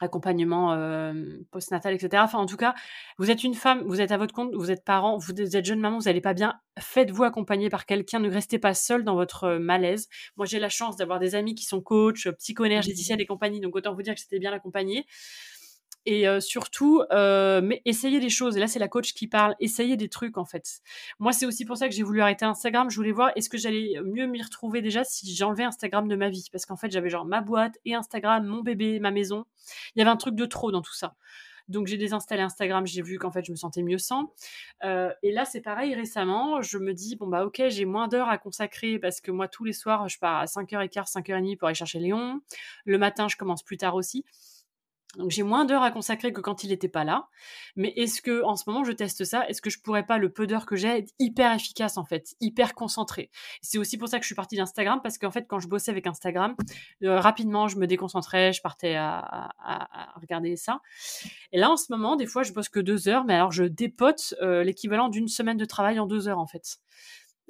accompagnement euh, postnatal, et cetera. Enfin, en tout cas, vous êtes une femme, vous êtes à votre compte, vous êtes parent, vous êtes jeune maman, vous n'allez pas bien, faites-vous accompagner par quelqu'un, ne restez pas seul dans votre malaise. Moi, j'ai la chance d'avoir des amis qui sont coachs, psycho-énergéticiennes et compagnie, donc autant vous dire que c'était bien accompagné. et euh, surtout euh, mais essayez des choses, et là c'est la coach qui parle, essayez des trucs en fait. Moi c'est aussi pour ça que j'ai voulu arrêter Instagram, je voulais voir est-ce que j'allais mieux m'y retrouver déjà si j'enlevais Instagram de ma vie, parce qu'en fait j'avais genre ma boîte et Instagram, mon bébé, ma maison, il y avait un truc de trop dans tout ça. Donc j'ai désinstallé Instagram, j'ai vu qu'en fait je me sentais mieux sans. Euh, et là c'est pareil, récemment, je me dis bon bah ok, j'ai moins d'heures à consacrer parce que moi tous les soirs je pars à cinq heures quinze, cinq heures trente pour aller chercher Léon. Le matin je commence plus tard aussi. Donc j'ai moins d'heures à consacrer que quand il n'était pas là. Mais est-ce que en ce moment je teste ça, est-ce que je pourrais pas, le peu d'heures que j'ai, être hyper efficace en fait, hyper concentrée. C'est aussi pour ça que je suis partie d'Instagram, parce qu'en fait quand je bossais avec Instagram, euh, rapidement je me déconcentrais, je partais à, à, à regarder ça. Et là en ce moment, des fois je bosse que deux heures, mais alors je dépote euh, l'équivalent d'une semaine de travail en deux heures en fait.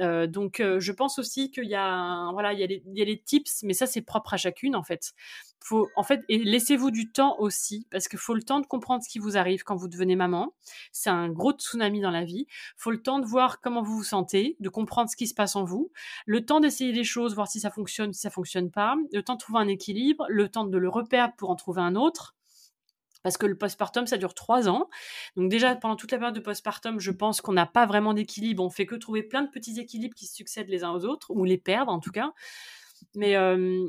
Euh, donc euh, je pense aussi qu'il y a un, voilà, il y a les, il y a les tips, mais ça c'est propre à chacune en fait. Faut, en fait, et laissez-vous du temps aussi, parce qu'il faut le temps de comprendre ce qui vous arrive quand vous devenez maman. C'est un gros tsunami dans la vie. Faut le temps de voir comment vous vous sentez, de comprendre ce qui se passe en vous, le temps d'essayer des choses, voir si ça fonctionne, si ça fonctionne pas, le temps de trouver un équilibre, le temps de le reperdre pour en trouver un autre. Parce que le postpartum, ça dure trois ans. Donc déjà, pendant toute la période de postpartum, je pense qu'on n'a pas vraiment d'équilibre. On fait que trouver plein de petits équilibres qui se succèdent les uns aux autres, ou les perdre en tout cas. Mais euh,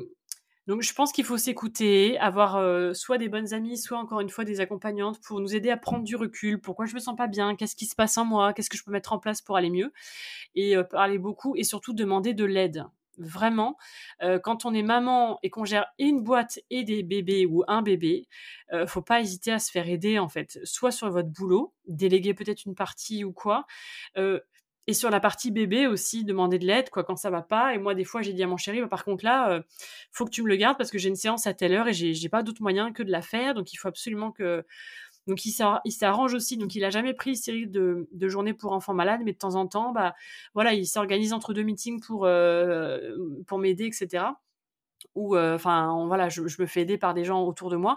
donc je pense qu'il faut s'écouter, avoir euh, soit des bonnes amies, soit encore une fois des accompagnantes pour nous aider à prendre du recul. Pourquoi je me sens pas bien ? Qu'est-ce qui se passe en moi ? Qu'est-ce que je peux mettre en place pour aller mieux ? Et euh, parler beaucoup et surtout demander de l'aide. Vraiment, euh, quand on est maman et qu'on gère une boîte et des bébés ou un bébé, euh, faut pas hésiter à se faire aider en fait, soit sur votre boulot, déléguer peut-être une partie ou quoi, euh, et sur la partie bébé aussi, demander de l'aide quoi quand ça va pas. Et moi des fois j'ai dit à mon chéri, bah, par contre là, euh, faut que tu me le gardes parce que j'ai une séance à telle heure et j'ai, j'ai pas d'autre moyen que de la faire, donc il faut absolument que. Donc, il, s'ar- il s'arrange aussi. Donc, il a jamais pris Cyril de, de journée pour enfants malades, mais de temps en temps, bah, voilà, il s'organise entre deux meetings pour, euh, pour m'aider, et cetera. Ou, enfin, euh, voilà, je, je me fais aider par des gens autour de moi.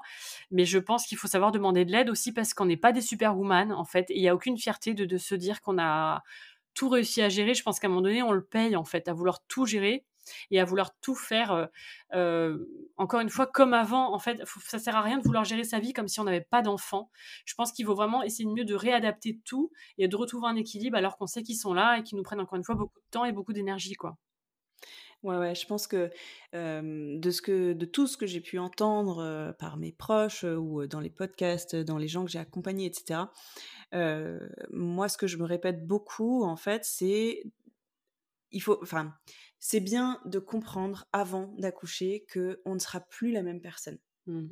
Mais je pense qu'il faut savoir demander de l'aide aussi parce qu'on n'est pas des superwoman, en fait. Et il n'y a aucune fierté de, de se dire qu'on a tout réussi à gérer. Je pense qu'à un moment donné, on le paye, en fait, à vouloir tout gérer. Et à vouloir tout faire, euh, euh, encore une fois, comme avant. En fait, faut, ça sert à rien de vouloir gérer sa vie comme si on n'avait pas d'enfants. Je pense qu'il vaut vraiment essayer de mieux de réadapter tout et de retrouver un équilibre alors qu'on sait qu'ils sont là et qu'ils nous prennent encore une fois beaucoup de temps et beaucoup d'énergie, quoi. Ouais, ouais, je pense que, euh, de, ce que de tout ce que j'ai pu entendre euh, par mes proches euh, ou dans les podcasts, dans les gens que j'ai accompagnés, et cetera, euh, moi, ce que je me répète beaucoup, en fait, c'est... Il faut, enfin, c'est bien de comprendre avant d'accoucher que on ne sera plus la même personne. Mmh.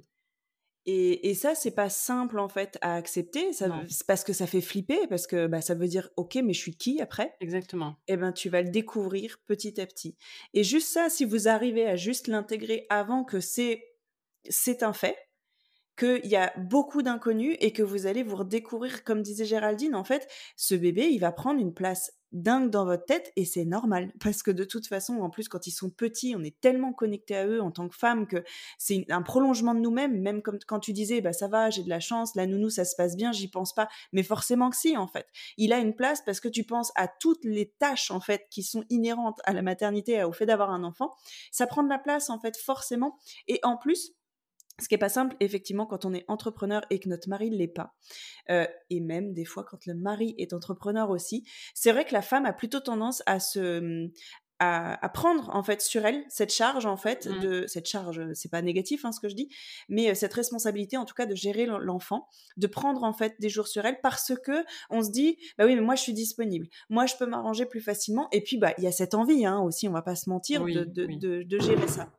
Et, et ça, c'est pas simple en fait à accepter. Ça, c'est parce que ça fait flipper, parce que bah, ça veut dire ok, mais je suis qui après ? Exactement. Et ben, tu vas le découvrir petit à petit. Et juste ça, si vous arrivez à juste l'intégrer avant que c'est c'est un fait, qu'il y a beaucoup d'inconnus et que vous allez vous redécouvrir, comme disait Géraldine, en fait, ce bébé, il va prendre une place dingue dans votre tête et c'est normal parce que de toute façon, en plus, quand ils sont petits, on est tellement connecté à eux en tant que femme que c'est un prolongement de nous-mêmes, même comme quand tu disais, bah ça va, j'ai de la chance, la nounou, ça se passe bien, j'y pense pas, mais forcément que si, en fait. Il a une place parce que tu penses à toutes les tâches, en fait, qui sont inhérentes à la maternité, au fait d'avoir un enfant. Ça prend de la place, en fait, forcément. Et en plus, ce qui n'est pas simple, effectivement, quand on est entrepreneur et que notre mari ne l'est pas. Euh, et même, des fois, quand le mari est entrepreneur aussi. C'est vrai que la femme a plutôt tendance à se... À, à prendre en fait sur elle cette charge en fait mmh. de cette charge, c'est pas négatif hein, ce que je dis, mais euh, cette responsabilité en tout cas de gérer l'enfant, de prendre en fait des jours sur elle parce que on se dit bah oui mais moi je suis disponible, moi je peux m'arranger plus facilement et puis bah il y a cette envie hein, aussi on va pas se mentir oui, de, de, oui. de, de gérer ça.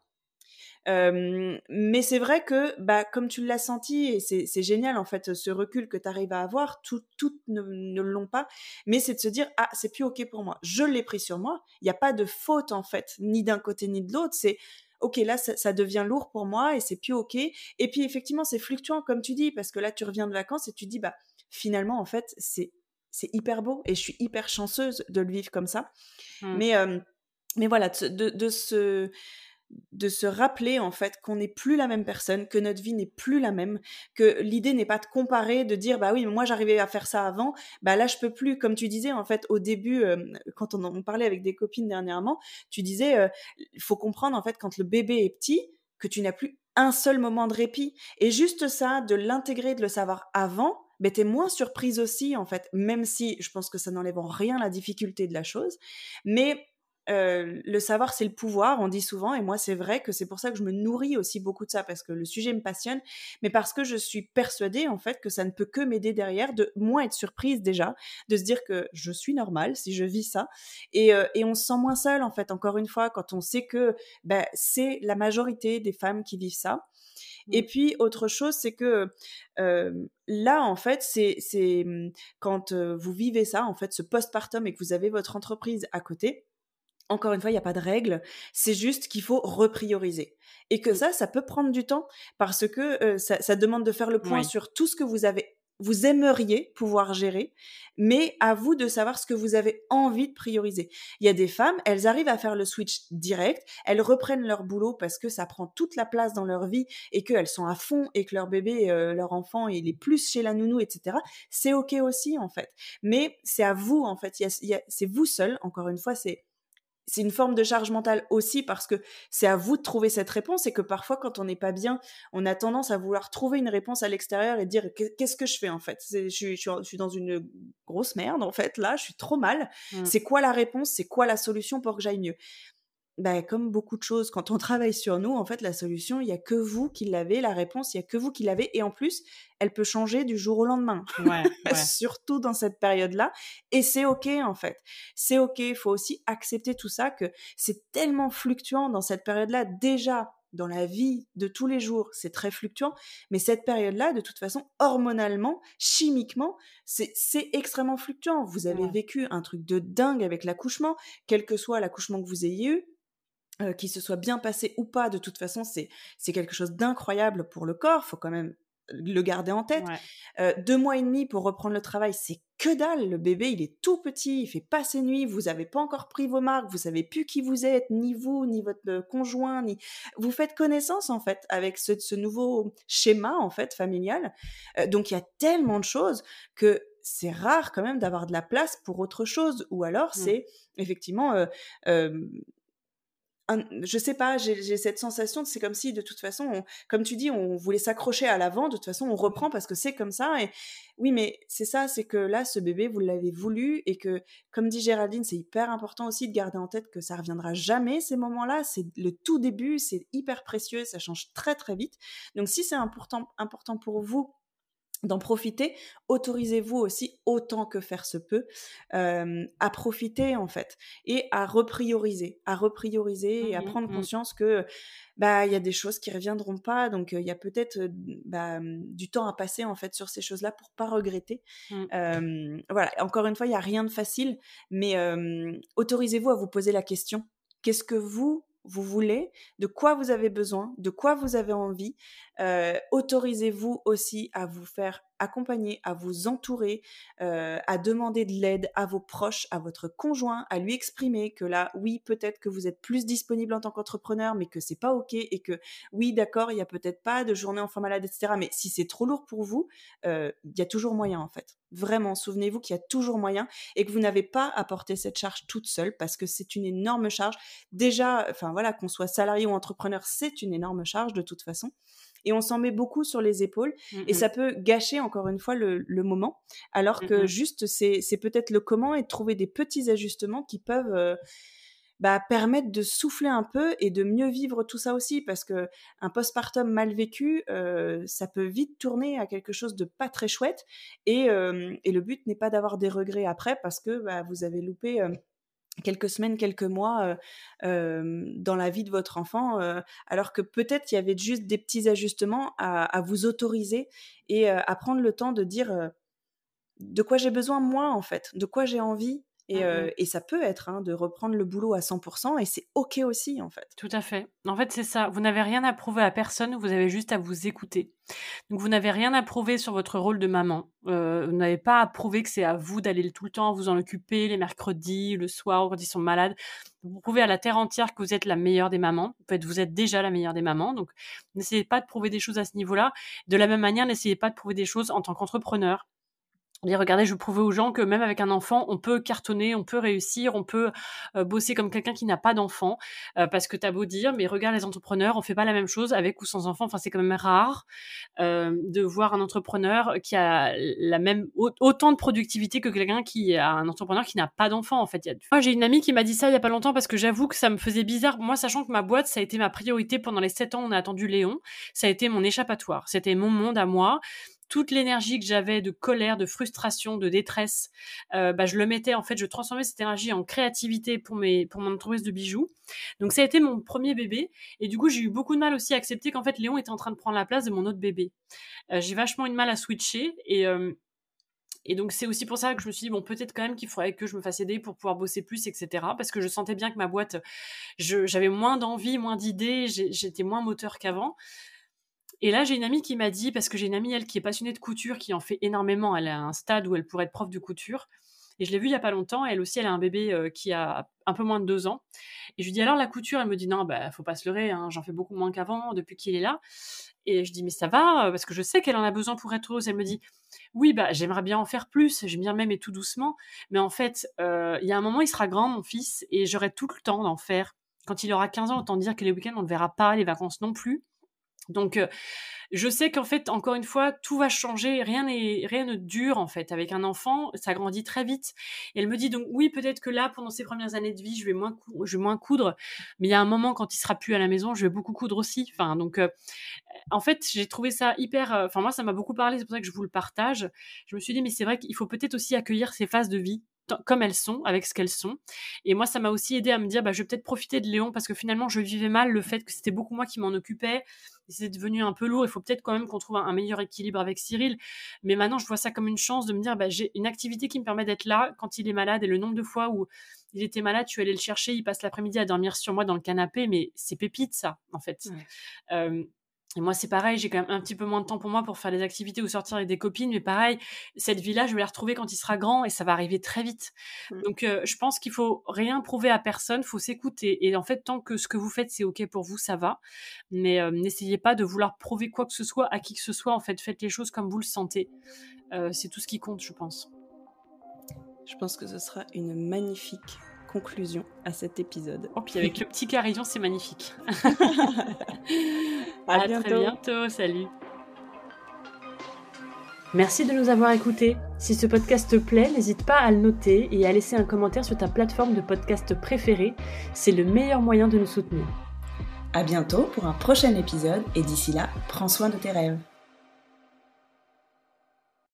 Euh, mais c'est vrai que, bah, comme tu l'as senti, et c'est, c'est génial en fait, ce recul que tu arrives à avoir, tout, toutes ne, ne l'ont pas, mais c'est de se dire, ah, c'est plus ok pour moi, je l'ai pris sur moi, il n'y a pas de faute en fait, ni d'un côté ni de l'autre, c'est ok, là ça, ça devient lourd pour moi et c'est plus ok, et puis effectivement c'est fluctuant comme tu dis, parce que là tu reviens de vacances et tu dis, bah, finalement en fait, c'est, c'est hyper beau et je suis hyper chanceuse de le vivre comme ça, mmh. mais, euh, mais voilà, de, de ce... de se rappeler en fait qu'on n'est plus la même personne, que notre vie n'est plus la même, que l'idée n'est pas de comparer, de dire bah oui mais moi j'arrivais à faire ça avant, bah là je peux plus, comme tu disais en fait au début euh, quand on, on parlait avec des copines dernièrement, tu disais il euh, faut comprendre en fait quand le bébé est petit que tu n'as plus un seul moment de répit. Et juste ça, de l'intégrer, de le savoir avant, ben t'es moins surprise aussi, en fait, même si je pense que ça n'enlève en rien la difficulté de la chose. Mais euh, le savoir, c'est le pouvoir, on dit souvent, et moi, c'est vrai que c'est pour ça que je me nourris aussi beaucoup de ça, parce que le sujet me passionne, mais parce que je suis persuadée, en fait, que ça ne peut que m'aider derrière, de moins être surprise déjà, de se dire que je suis normale si je vis ça, et, euh, et on se sent moins seul, en fait, encore une fois, quand on sait que ben, c'est la majorité des femmes qui vivent ça. Et puis, autre chose, c'est que euh, là, en fait, c'est, c'est quand euh, vous vivez ça, en fait, ce postpartum, et que vous avez votre entreprise à côté, encore une fois, il n'y a pas de règle, c'est juste qu'il faut reprioriser. Et que ça, ça peut prendre du temps, parce que euh, ça, ça demande de faire le point, oui, sur tout ce que vous avez, vous aimeriez pouvoir gérer, mais à vous de savoir ce que vous avez envie de prioriser. Il y a des femmes, elles arrivent à faire le switch direct, elles reprennent leur boulot parce que ça prend toute la place dans leur vie et qu'elles sont à fond et que leur bébé, euh, leur enfant, il est plus chez la nounou, et cetera. C'est ok aussi, en fait. Mais c'est à vous, en fait. Il y a, il y a, c'est vous seul, encore une fois, c'est C'est une forme de charge mentale aussi, parce que c'est à vous de trouver cette réponse, et que parfois, quand on n'est pas bien, on a tendance à vouloir trouver une réponse à l'extérieur et dire « qu'est-ce que je fais en fait ?» je suis, je suis dans une grosse merde en fait, là, je suis trop mal. Mmh. C'est quoi la réponse ? C'est quoi la solution pour que j'aille mieux ? Ben, comme beaucoup de choses, quand on travaille sur nous, en fait, la solution, il n'y a que vous qui l'avez, la réponse, il n'y a que vous qui l'avez, et en plus, elle peut changer du jour au lendemain, ouais, ouais. Surtout dans cette période-là, et c'est ok, en fait, c'est ok, il faut aussi accepter tout ça, que c'est tellement fluctuant dans cette période-là, déjà, dans la vie de tous les jours, c'est très fluctuant, mais cette période-là, de toute façon, hormonalement, chimiquement, c'est, c'est extrêmement fluctuant, vous avez ouais. vécu un truc de dingue avec l'accouchement, quel que soit l'accouchement que vous ayez eu, Euh, qu'il se soit bien passé ou pas, de toute façon, c'est, c'est quelque chose d'incroyable pour le corps, faut quand même le garder en tête. Ouais. Euh, deux mois et demi pour reprendre le travail, c'est que dalle, le bébé, il est tout petit, il fait pas ses nuits, vous n'avez pas encore pris vos marques, vous savez plus qui vous êtes, ni vous, ni votre conjoint, ni... Vous faites connaissance, en fait, avec ce, ce nouveau schéma, en fait, familial. Euh, donc, il y a tellement de choses que... c'est rare, quand même, d'avoir de la place pour autre chose, ou alors, ouais. c'est, effectivement... Euh, euh, Un, je sais pas, j'ai, j'ai cette sensation, c'est comme si de toute façon, on, comme tu dis, on voulait s'accrocher à l'avant, de toute façon on reprend parce que c'est comme ça, et oui mais c'est ça, c'est que là ce bébé vous l'avez voulu, et que comme dit Géraldine, c'est hyper important aussi de garder en tête que ça reviendra jamais ces moments-là, c'est le tout début, c'est hyper précieux, ça change très très vite, donc si c'est important, important pour vous d'en profiter, autorisez-vous aussi autant que faire se peut euh, à profiter en fait et à reprioriser, à reprioriser mmh, et à prendre mmh. conscience que bah il y a des choses qui reviendront pas, donc il euh, y a peut-être bah, du temps à passer en fait sur ces choses-là pour pas regretter. Mmh. Euh, voilà, encore une fois, il y a rien de facile, mais euh, autorisez-vous à vous poser la question, qu'est-ce que vous vous voulez, de quoi vous avez besoin, de quoi vous avez envie. Euh, autorisez-vous aussi à vous faire accompagner, à vous entourer, euh, à demander de l'aide à vos proches, à votre conjoint, à lui exprimer que là, oui, peut-être que vous êtes plus disponible en tant qu'entrepreneur, mais que c'est pas ok, et que oui, d'accord, il y a peut-être pas de journée enfant malade, et cetera. Mais si c'est trop lourd pour vous, euh, y a toujours moyen en fait. Vraiment, souvenez-vous qu'il y a toujours moyen et que vous n'avez pas à porter cette charge toute seule, parce que c'est une énorme charge. Déjà, enfin voilà, qu'on soit salarié ou entrepreneur, c'est une énorme charge de toute façon. Et on s'en met beaucoup sur les épaules, mmh. et ça peut gâcher encore une fois le, le moment, alors que mmh. juste c'est, c'est peut-être le comment, et de trouver des petits ajustements qui peuvent euh, bah, permettre de souffler un peu et de mieux vivre tout ça aussi, parce que un postpartum mal vécu, euh, ça peut vite tourner à quelque chose de pas très chouette, et, euh, et le but n'est pas d'avoir des regrets après, parce que bah, vous avez loupé... Euh, quelques semaines, quelques mois euh, euh, dans la vie de votre enfant, euh, alors que peut-être il y avait juste des petits ajustements à, à vous autoriser et euh, à prendre le temps de dire euh, de quoi j'ai besoin moi en fait, de quoi j'ai envie, et, euh, mmh. et ça peut être hein, de reprendre le boulot à cent pour cent, et c'est ok aussi en fait. Tout à fait, en fait c'est ça, vous n'avez rien à prouver à personne, vous avez juste à vous écouter. Donc vous n'avez rien à prouver sur votre rôle de maman, euh, vous n'avez pas à prouver que c'est à vous d'aller tout le temps vous en occuper les mercredis, le soir, quand ils sont malades. Vous prouvez à la terre entière que vous êtes la meilleure des mamans, en fait vous êtes déjà la meilleure des mamans, donc n'essayez pas de prouver des choses à ce niveau-là. De la même manière, n'essayez pas de prouver des choses en tant qu'entrepreneur. Dire, regardez, je prouvais aux gens que même avec un enfant, on peut cartonner, on peut réussir, on peut euh, bosser comme quelqu'un qui n'a pas d'enfant, euh, parce que t'as beau dire, mais regarde les entrepreneurs, on fait pas la même chose avec ou sans enfant. Enfin, c'est quand même rare euh, de voir un entrepreneur qui a la même autant de productivité que quelqu'un qui a un entrepreneur qui n'a pas d'enfant. En fait, il y a... moi j'ai une amie qui m'a dit ça il y a pas longtemps parce que j'avoue que ça me faisait bizarre. Moi, sachant que ma boîte, ça a été ma priorité pendant les sept ans, on a attendu Léon, ça a été mon échappatoire, c'était mon monde à moi. Toute l'énergie que j'avais de colère, de frustration, de détresse, euh, bah, je le mettais, en fait, je transformais cette énergie en créativité pour, mes, pour mon entreprise de bijoux. Donc, ça a été mon premier bébé. Et du coup, j'ai eu beaucoup de mal aussi à accepter qu'en fait, Léon était en train de prendre la place de mon autre bébé. Euh, j'ai vachement eu de mal à switcher et... Euh, Et donc, c'est aussi pour ça que je me suis dit, bon, peut-être quand même qu'il faudrait que je me fasse aider pour pouvoir bosser plus, et cetera. Parce que je sentais bien que ma boîte, je, j'avais moins d'envie, moins d'idées, j'étais moins moteur qu'avant. Et là, j'ai une amie qui m'a dit, parce que j'ai une amie, elle, qui est passionnée de couture, qui en fait énormément. Elle a un stade où elle pourrait être prof de couture. Et je l'ai vue il n'y a pas longtemps. Elle aussi, elle a un bébé euh, qui a un peu moins de deux ans. Et je lui dis, alors la couture, elle me dit, non, bah, faut pas se leurrer, hein, j'en fais beaucoup moins qu'avant, depuis qu'il est là. Et je dis, mais ça va, parce que je sais qu'elle en a besoin pour être heureuse. Elle me dit, oui, bah, j'aimerais bien en faire plus, j'aime bien même et tout doucement. Mais en fait, euh, il y a un moment, il sera grand, mon fils, et j'aurai tout le temps d'en faire. Quand il aura quinze ans, autant dire que les week-ends, on ne le verra pas, les vacances non plus. Donc, euh, je sais qu'en fait, encore une fois, tout va changer. Rien n'est, rien ne dure, en fait. Avec un enfant, ça grandit très vite. Et elle me dit, donc, oui, peut-être que là, pendant ses premières années de vie, je vais moins, cou- je vais moins coudre. Mais il y a un moment, quand il sera plus à la maison, je vais beaucoup coudre aussi. Enfin, donc, euh, en fait, j'ai trouvé ça hyper... Euh, enfin, moi, ça m'a beaucoup parlé. C'est pour ça que je vous le partage. Je me suis dit, mais c'est vrai qu'il faut peut-être aussi accueillir ces phases de vie comme elles sont, avec ce qu'elles sont. Et moi, ça m'a aussi aidé à me dire, bah, je vais peut-être profiter de Léon parce que finalement, je vivais mal le fait que c'était beaucoup moi qui m'en occupais. C'est devenu un peu lourd. Il faut peut-être quand même qu'on trouve un meilleur équilibre avec Cyril. Mais maintenant, je vois ça comme une chance de me dire, bah, j'ai une activité qui me permet d'être là quand il est malade. Et le nombre de fois où il était malade, tu allais le chercher, il passe l'après-midi à dormir sur moi dans le canapé. Mais c'est pépite, ça, en fait. Ouais. Euh, Et moi, c'est pareil, j'ai quand même un petit peu moins de temps pour moi pour faire des activités ou sortir avec des copines. Mais pareil, cette vie-là, je vais la retrouver quand il sera grand et ça va arriver très vite. Mmh. Donc, euh, je pense qu'il faut rien prouver à personne, faut s'écouter. Et en fait, tant que ce que vous faites, c'est OK pour vous, ça va. Mais euh, n'essayez pas de vouloir prouver quoi que ce soit à qui que ce soit. En fait, faites les choses comme vous le sentez. Euh, c'est tout ce qui compte, je pense. Je pense que ce sera une magnifique conclusion à cet épisode. Oh, puis avec le petit carillon, c'est magnifique. À, à bientôt. Très bientôt, salut. Merci de nous avoir écoutés. Si ce podcast te plaît, n'hésite pas à le noter et à laisser un commentaire sur ta plateforme de podcast préférée. C'est le meilleur moyen de nous soutenir. À bientôt pour un prochain épisode et d'ici là, prends soin de tes rêves.